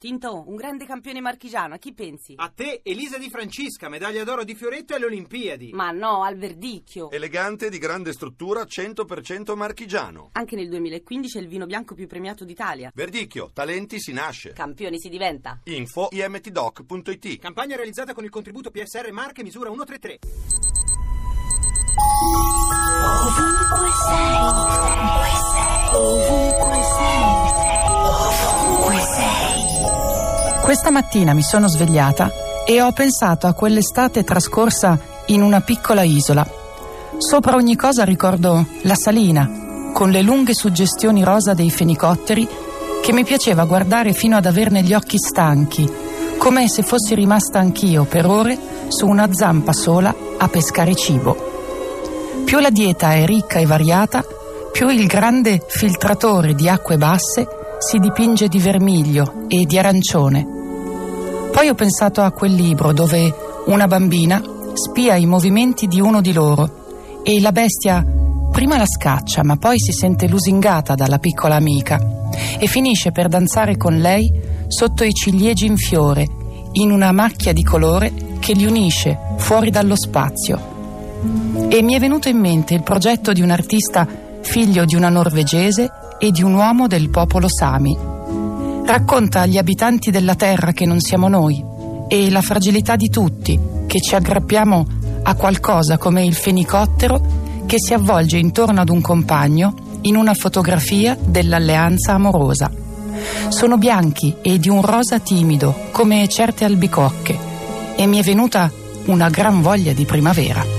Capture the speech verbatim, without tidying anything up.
Tinto, un grande campione marchigiano, a chi pensi? A te, Elisa Di Francisca, medaglia d'oro di fioretto alle Olimpiadi. Ma no, al Verdicchio. Elegante, di grande struttura, cento per cento marchigiano. Anche nel duemilaquindici è il vino bianco più premiato d'Italia. Verdicchio, talenti si nasce. Campioni si diventa. Info imtdoc.it. Campagna realizzata con il contributo P S R Marche, misura centotrentatré. Ovunque sei, ovunque sei, ovunque sei. Questa mattina mi sono svegliata e ho pensato a quell'estate trascorsa in una piccola isola. Sopra ogni cosa ricordo la salina, con le lunghe suggestioni rosa dei fenicotteri che mi piaceva guardare fino ad averne gli occhi stanchi, come se fossi rimasta anch'io per ore su una zampa sola a pescare cibo. Più la dieta è ricca e variata, più il grande filtratore di acque basse si dipinge di vermiglio e di arancione. Poi ho pensato a quel libro dove una bambina spia i movimenti di uno di loro e la bestia prima la scaccia, ma poi si sente lusingata dalla piccola amica e finisce per danzare con lei sotto i ciliegi in fiore, in una macchia di colore che li unisce fuori dallo spazio. E mi è venuto in mente il progetto di un artista figlio di una norvegese e di un uomo del popolo Sami. Racconta agli abitanti della terra che non siamo noi e la fragilità di tutti, che ci aggrappiamo a qualcosa come il fenicottero che si avvolge intorno ad un compagno in una fotografia dell'alleanza amorosa. Sono bianchi e di un rosa timido come certe albicocche e mi è venuta una gran voglia di primavera.